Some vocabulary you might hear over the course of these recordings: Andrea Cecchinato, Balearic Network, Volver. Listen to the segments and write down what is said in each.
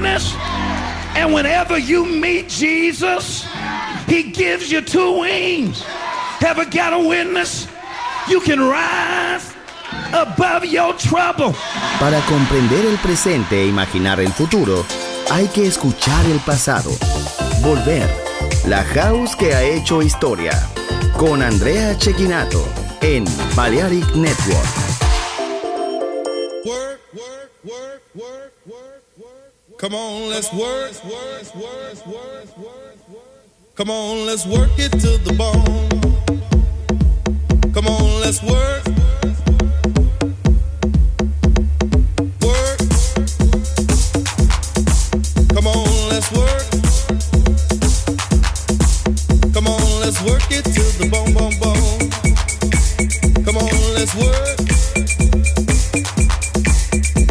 blindness. And whenever you meet Jesus, he gives you two wings. Ever got a witness? You can rise above your trouble. Para comprender el presente e imaginar el futuro, hay que escuchar el pasado. Volver, la house que ha hecho historia. Con Andrea Cecchinato en Balearic Network. Come on, let's work. Come on, let's work it to the bone. Come on, let's work. Work. Come on, let's work. Come on, let's work it to the bone, bone, bone. Come on, let's work.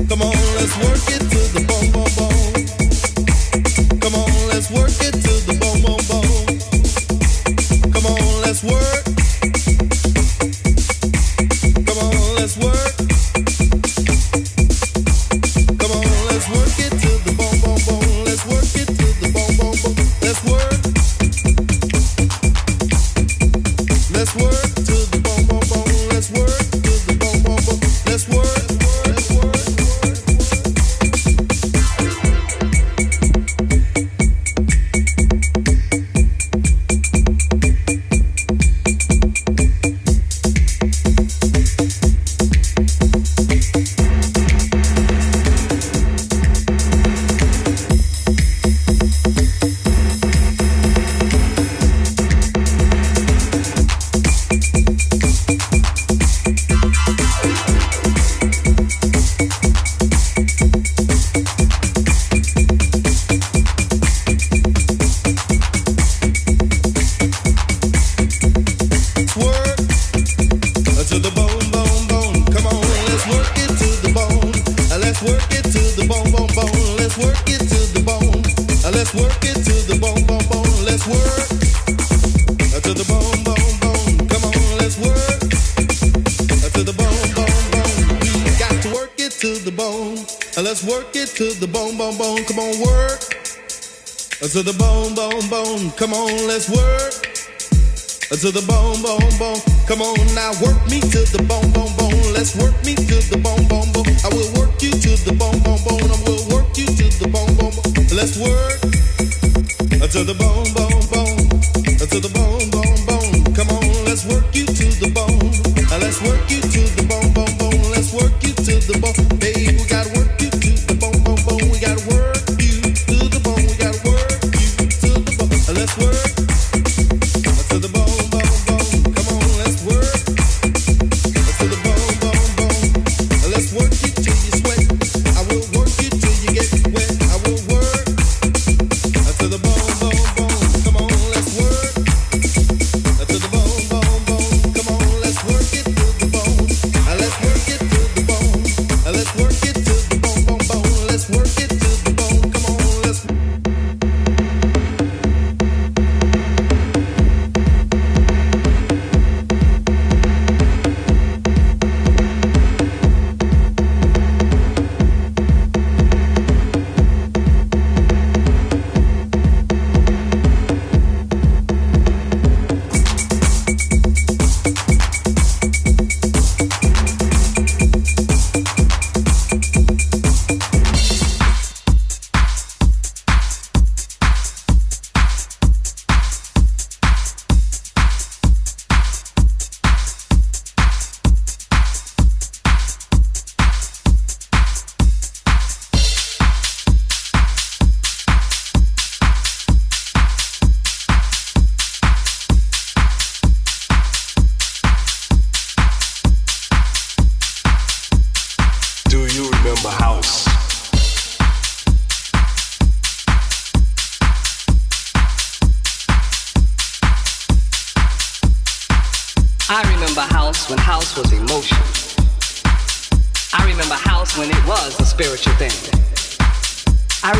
Come on, let's work it to the bone, bone, bone. Come on, let's work it to the bone, bone, bone. Come on, let's work. Come on, let's work. Come on, let's work it to the bone, bone, bone. Let's work it to the bone, bone, bone. Let's work. Let's work to the bone, bone, bone. Let's work to the bone, bone, bone. Let's work. To the bone, bone, bone, come on, let's work. To the bone, bone, bone, come on now, work me to the bone, bone, bone. Let's work me to the bone, bone, bone. I will work you to the bone, bone, bone. I will work you to the bone, bone, bone. Let's work. To the bone, bone, bone. To the bone, bone, bone. Come on, let's work you to the bone. Let's work you to the bone, bone, bone. Let's work you to the bone. Baby, we gotta work. I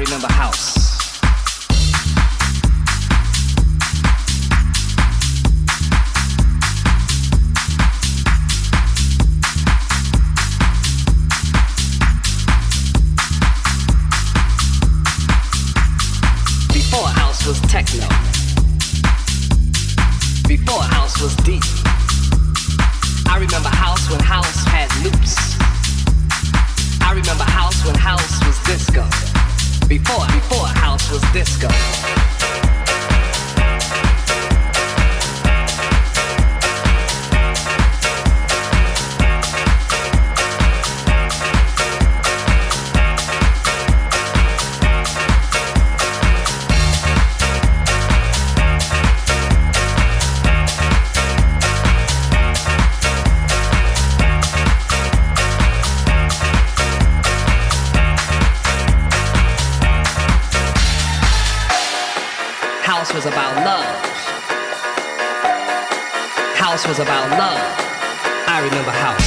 remember house. house was techno. Before house was deep. I remember house when house had loops. I remember house when house was disco. Before house was disco. House was about love. House was about love. I remember house.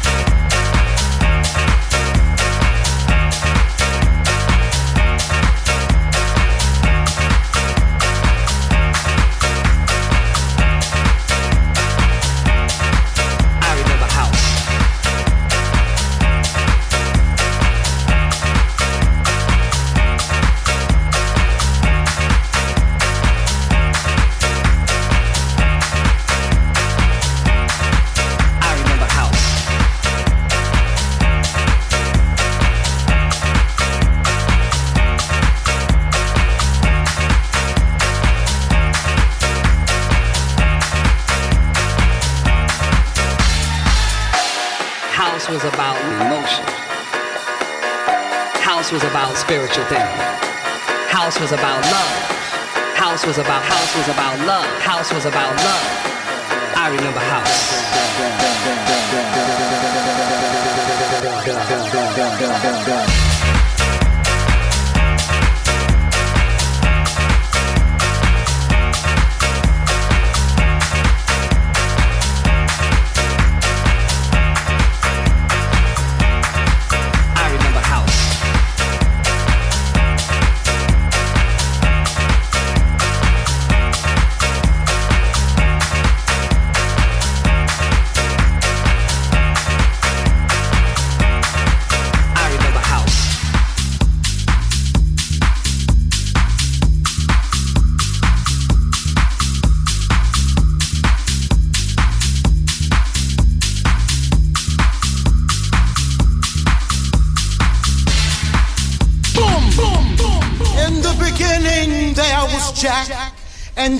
Spiritual thing. House was about love. House was about love. House was about love. I remember house. And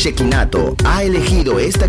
Cecchinato ha elegido esta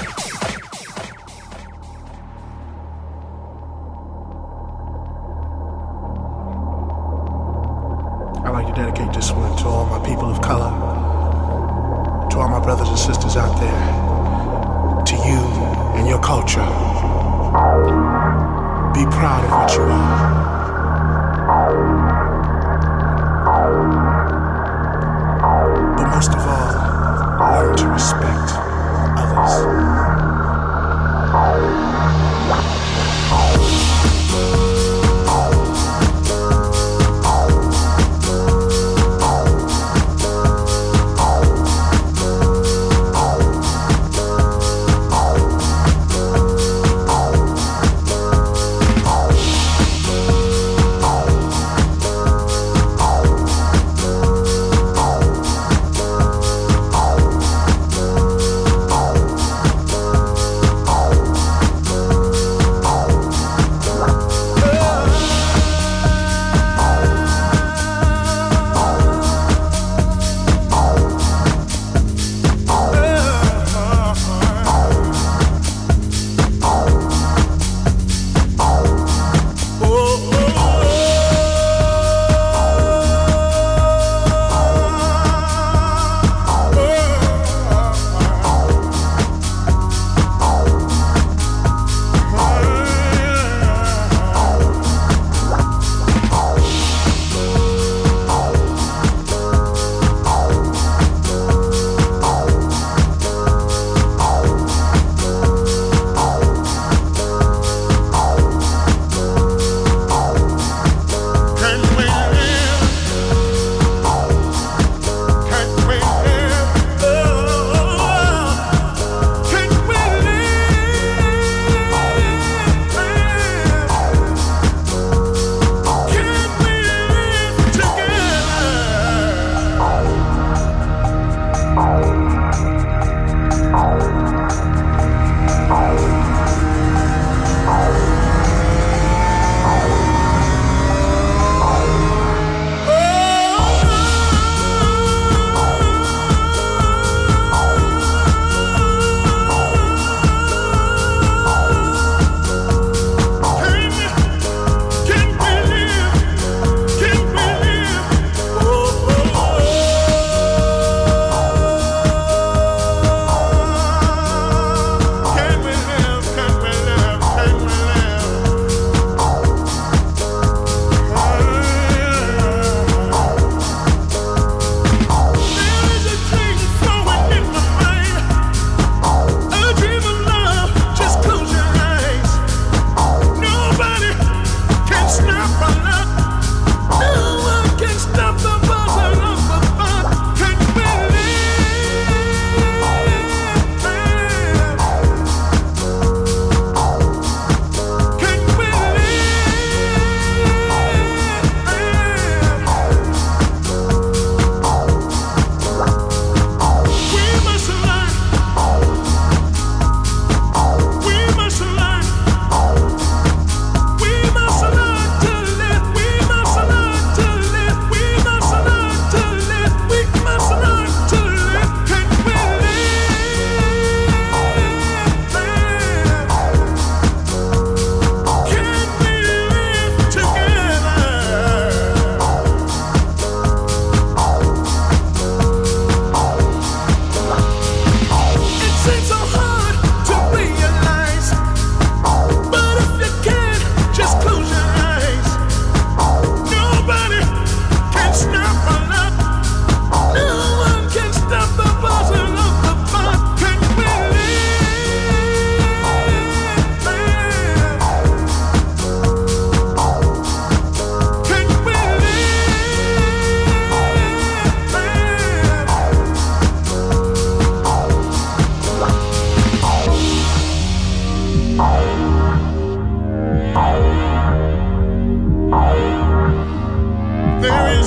I'd like to dedicate this one to all my people of color, to all my brothers and sisters out there, to you and your culture. Be proud of what you are. But most of all, learn to respect others.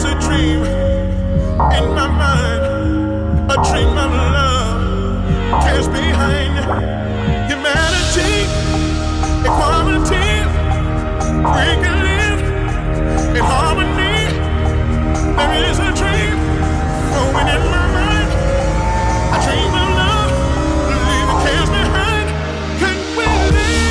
a dream in my mind, a dream of love, cast behind humanity, equality, we can live in harmony, there is a dream going in my mind, a dream of love, leave a cast behind, can we live?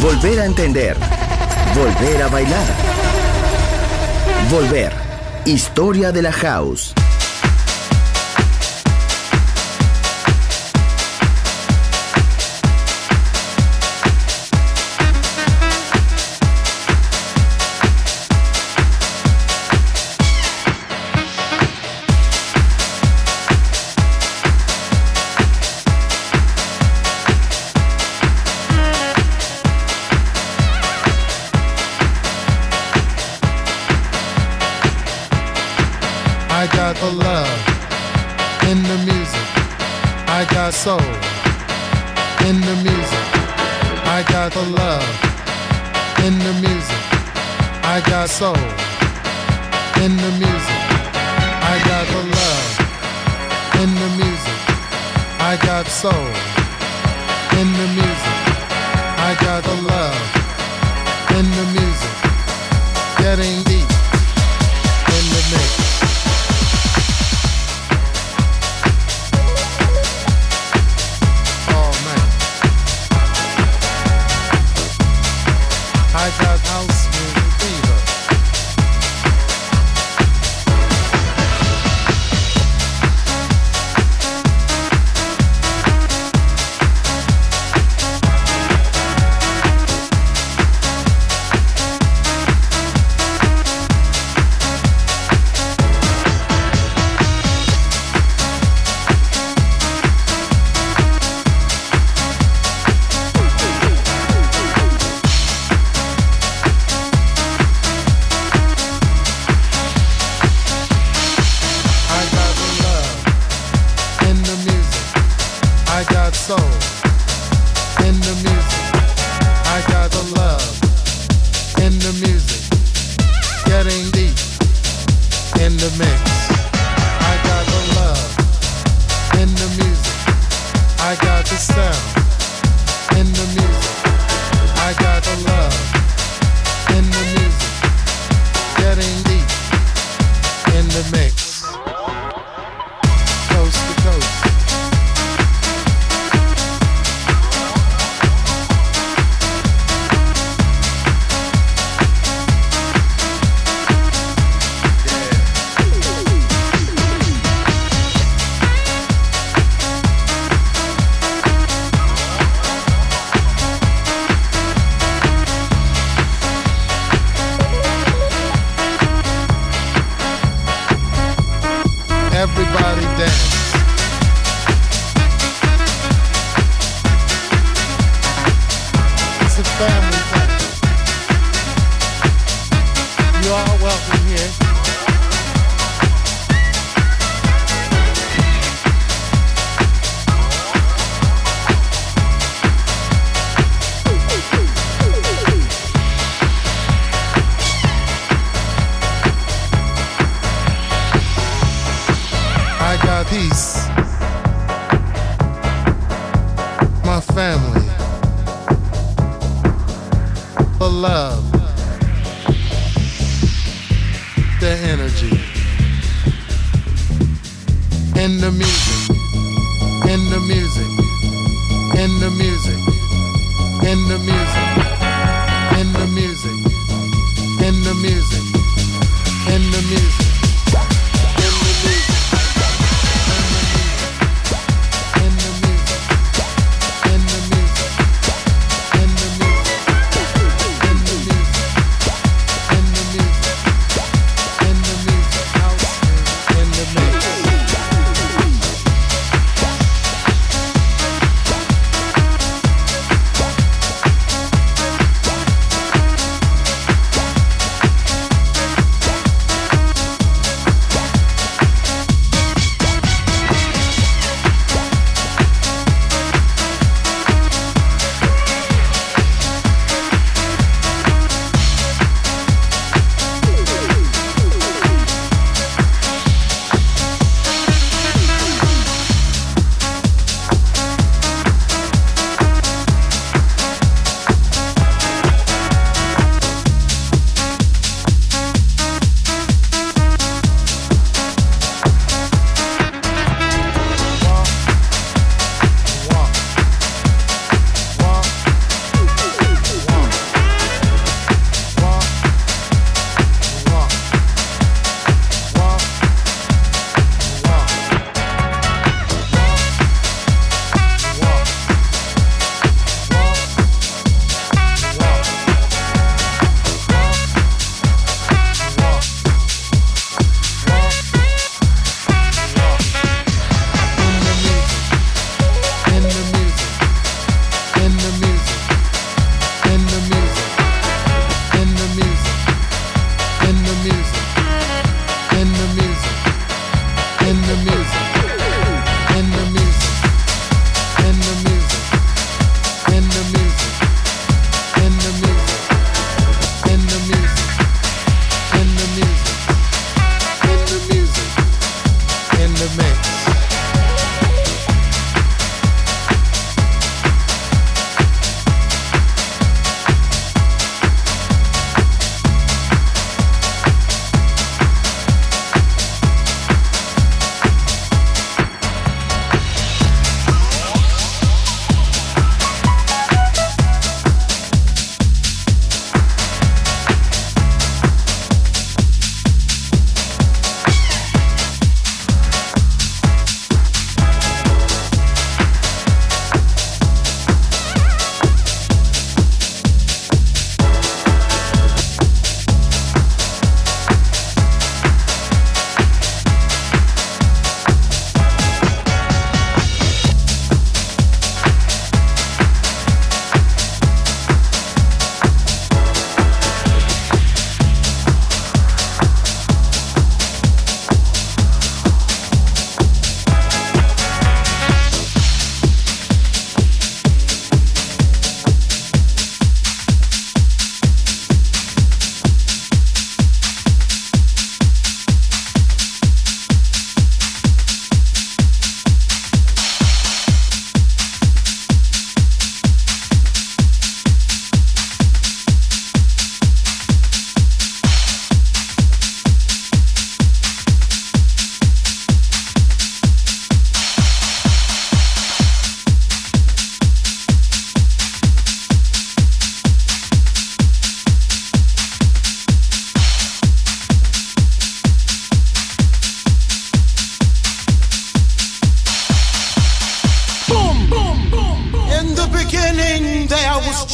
Volver a entender, volver a bailar, volver, historia de la house. Soul in the music, I got the love in the music, I got soul in the music, I got the love in the music, I got soul in the music, I got the love in the music, getting deep in the mix. I got house music fever.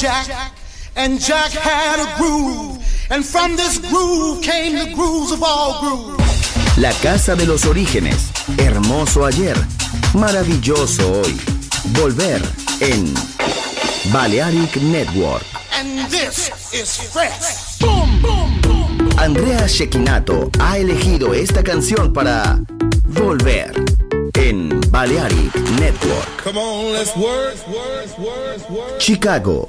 Jack, and Jack had a groove, and from this groove came the grooves of all grooves. La casa de los orígenes, hermoso ayer, maravilloso hoy. Volver en Balearic Network. And this is fresh. Boom, boom, boom. Andrea Cecchinato ha elegido esta canción para Volver en Balearic Network. Come on, let's work, work, work, work. Chicago,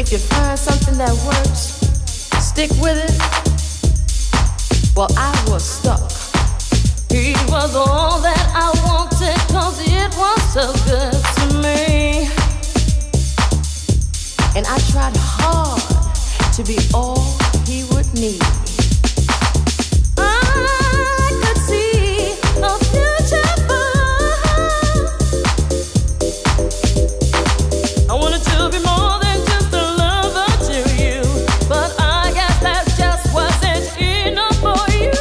If you find something that works, stick with it. Well, I was stuck. He was all that I wanted, 'cause it was so good to me. And I tried hard to be all he would need. I could see a future far. I wanted to be more than just a lover to you, but I guess that just wasn't enough for you.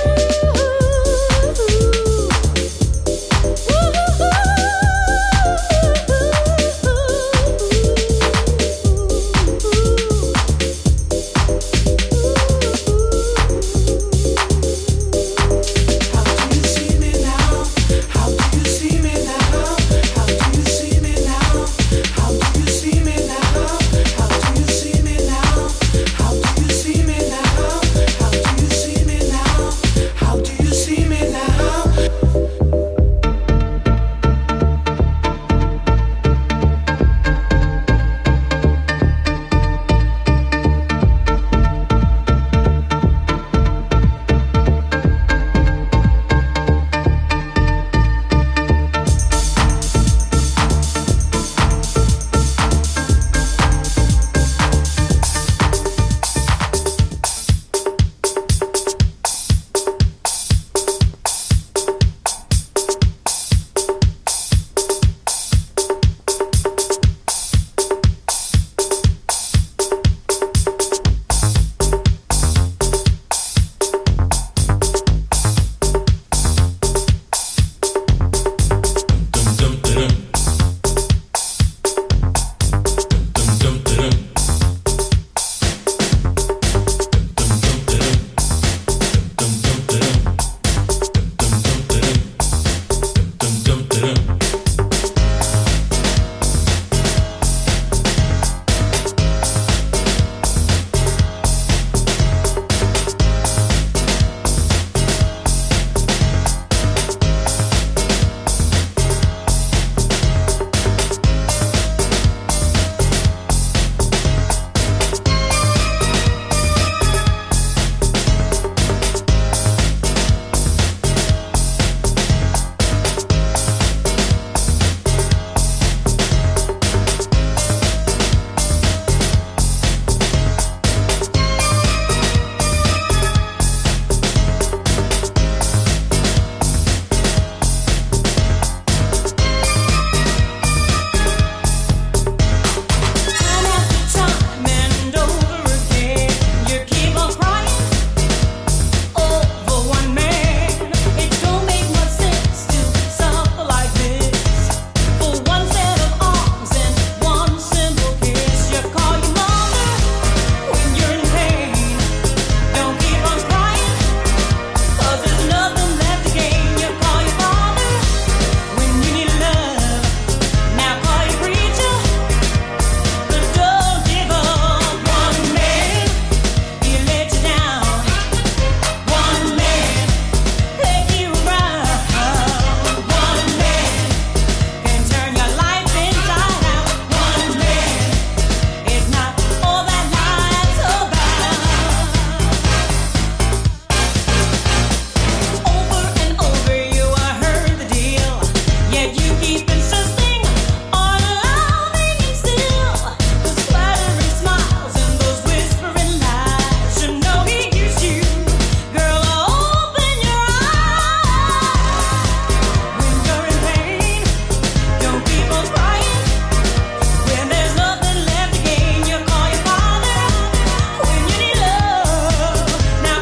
Now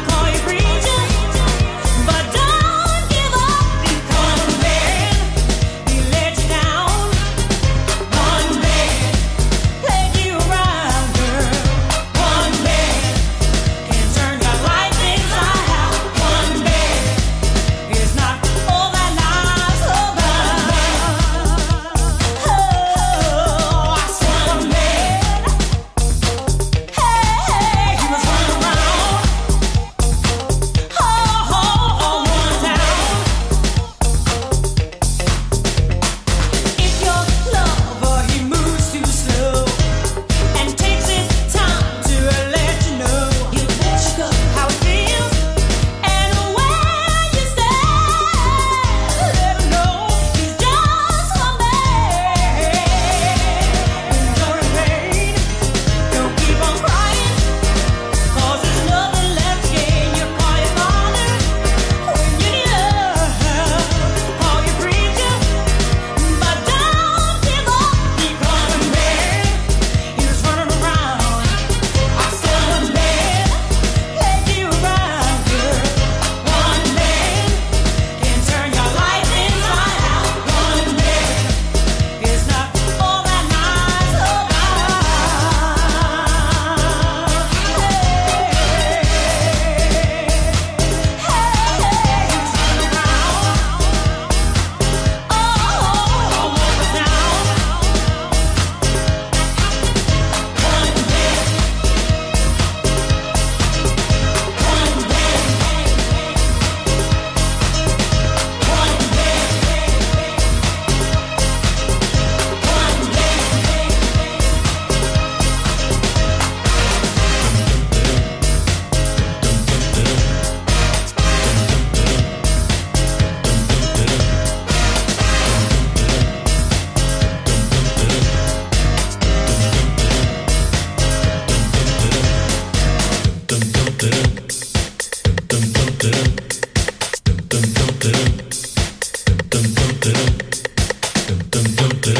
La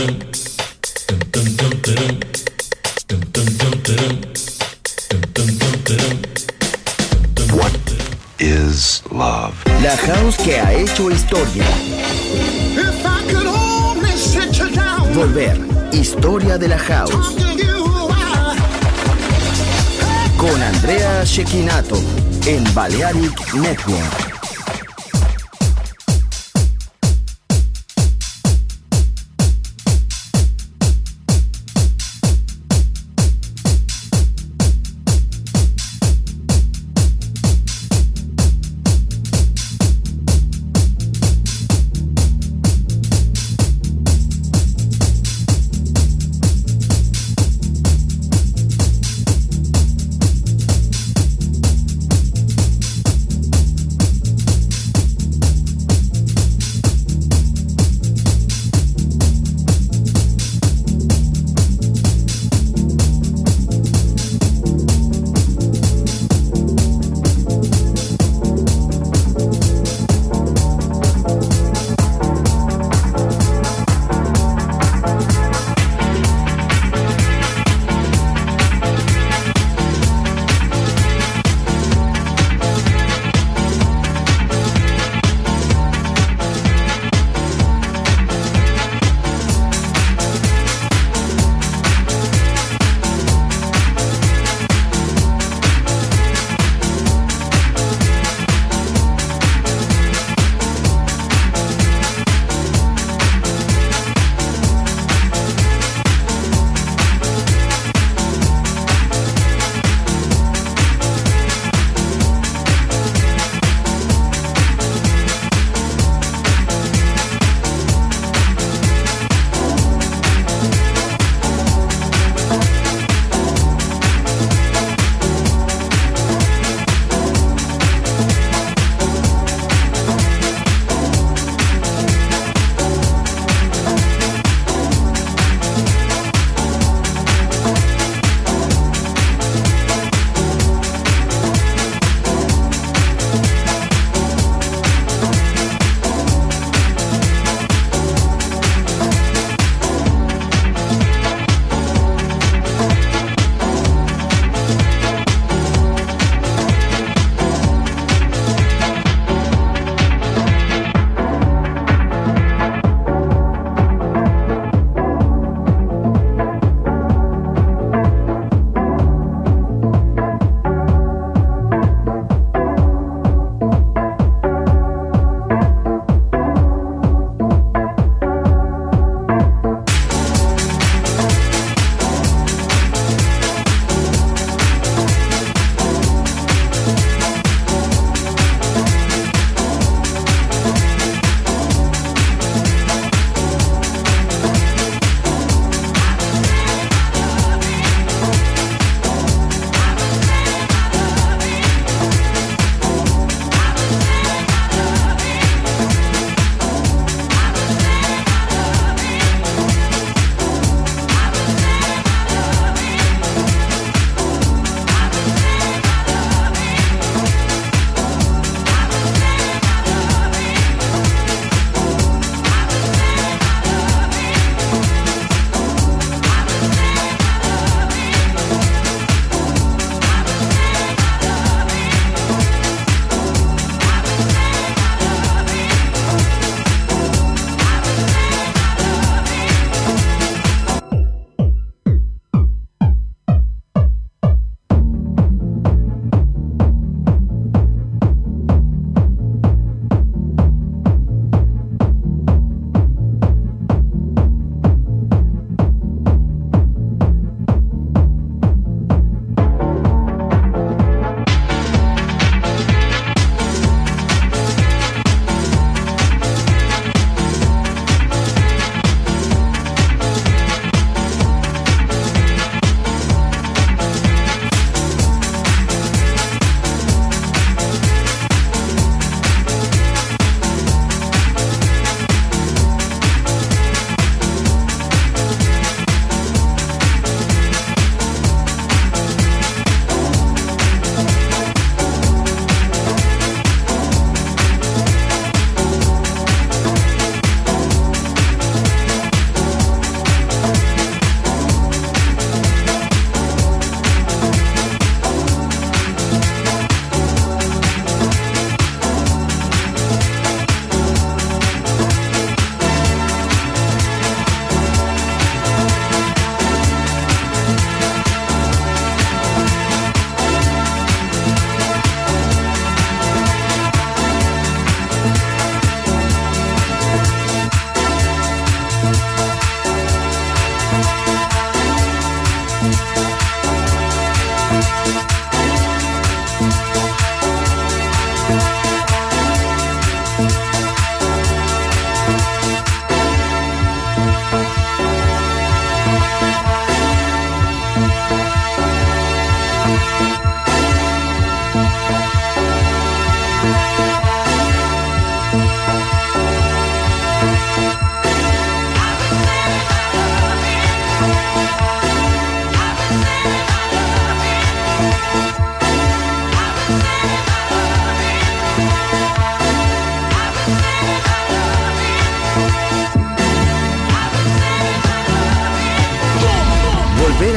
house que ha hecho historia. Volver, historia de la house. Con Andrea Cecchinato en Balearic Network. volver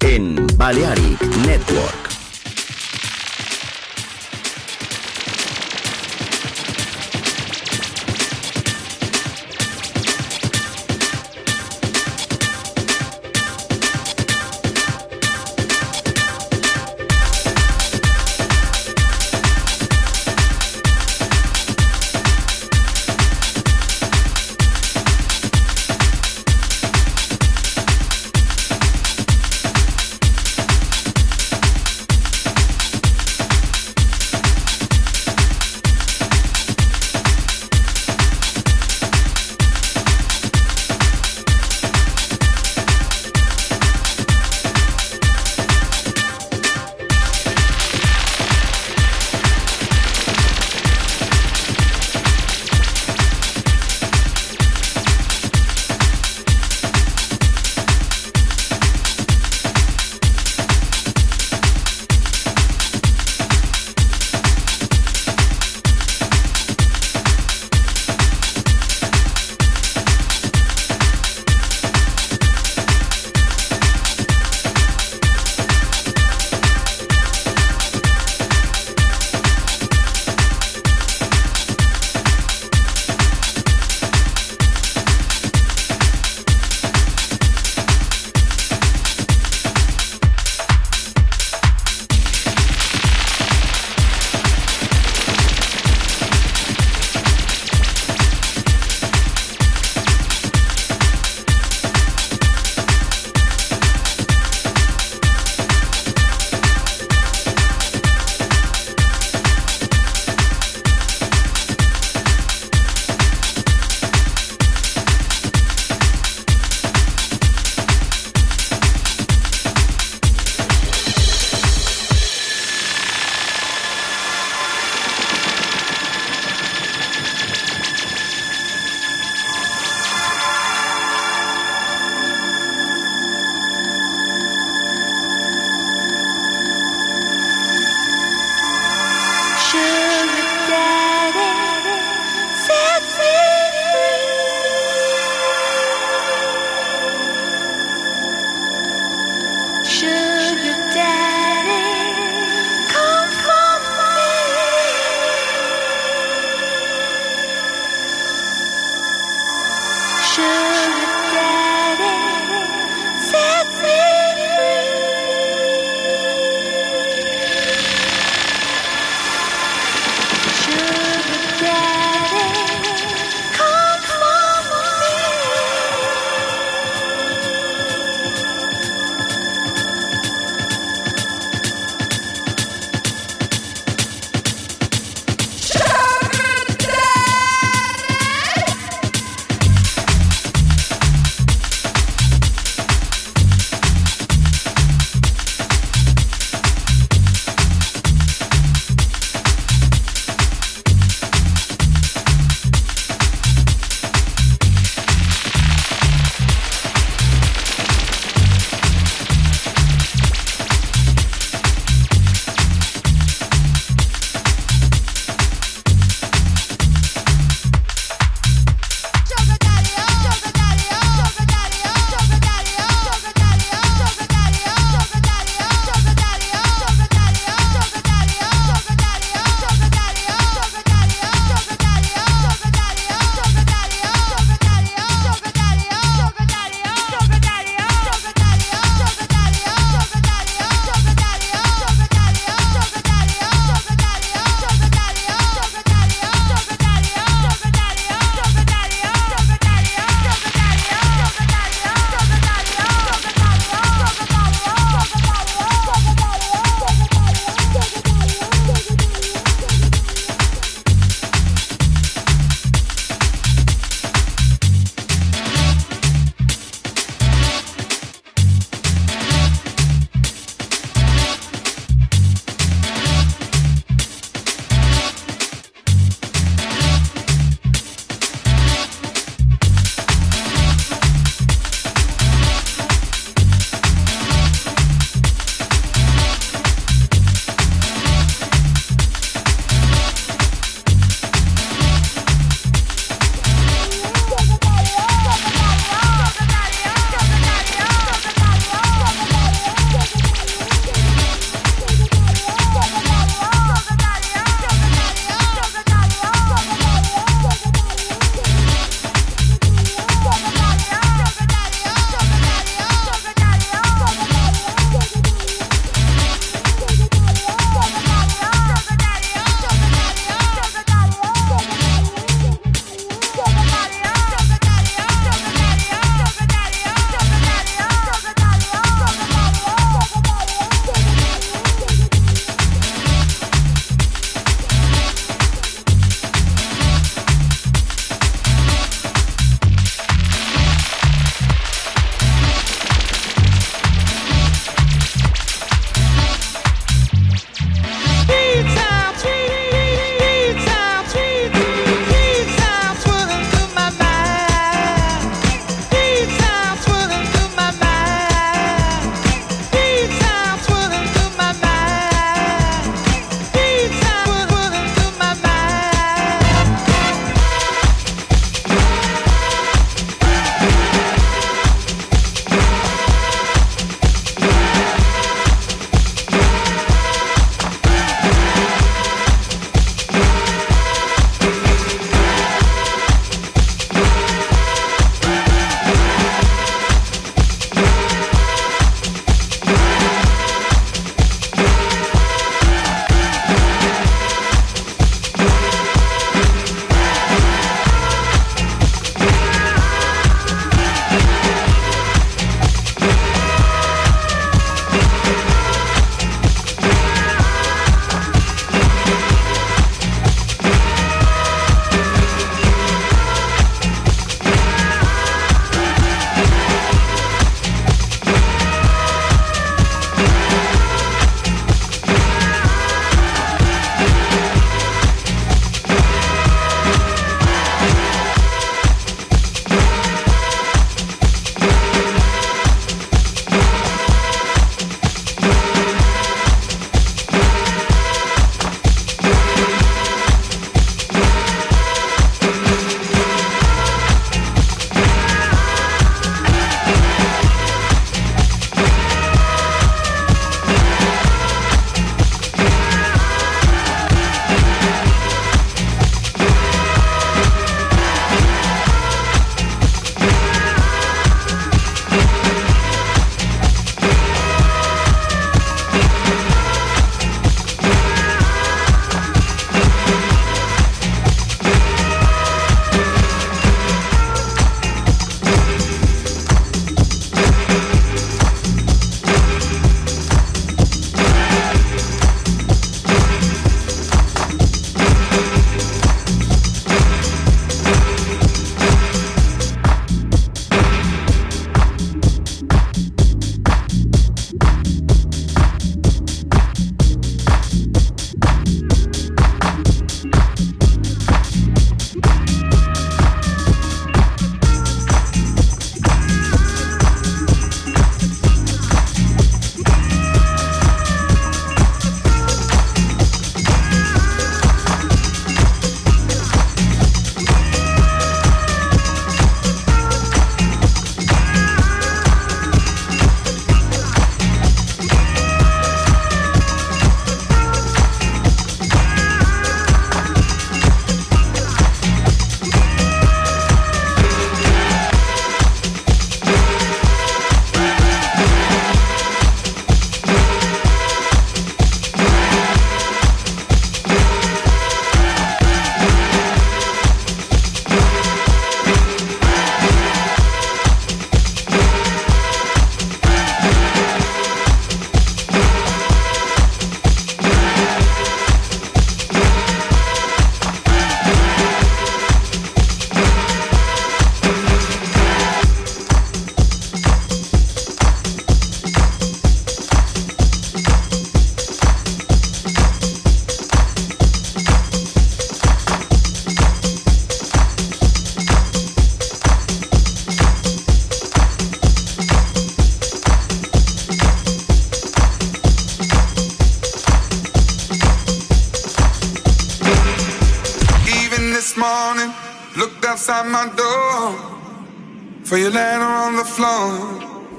en Balearic Network.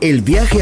El viaje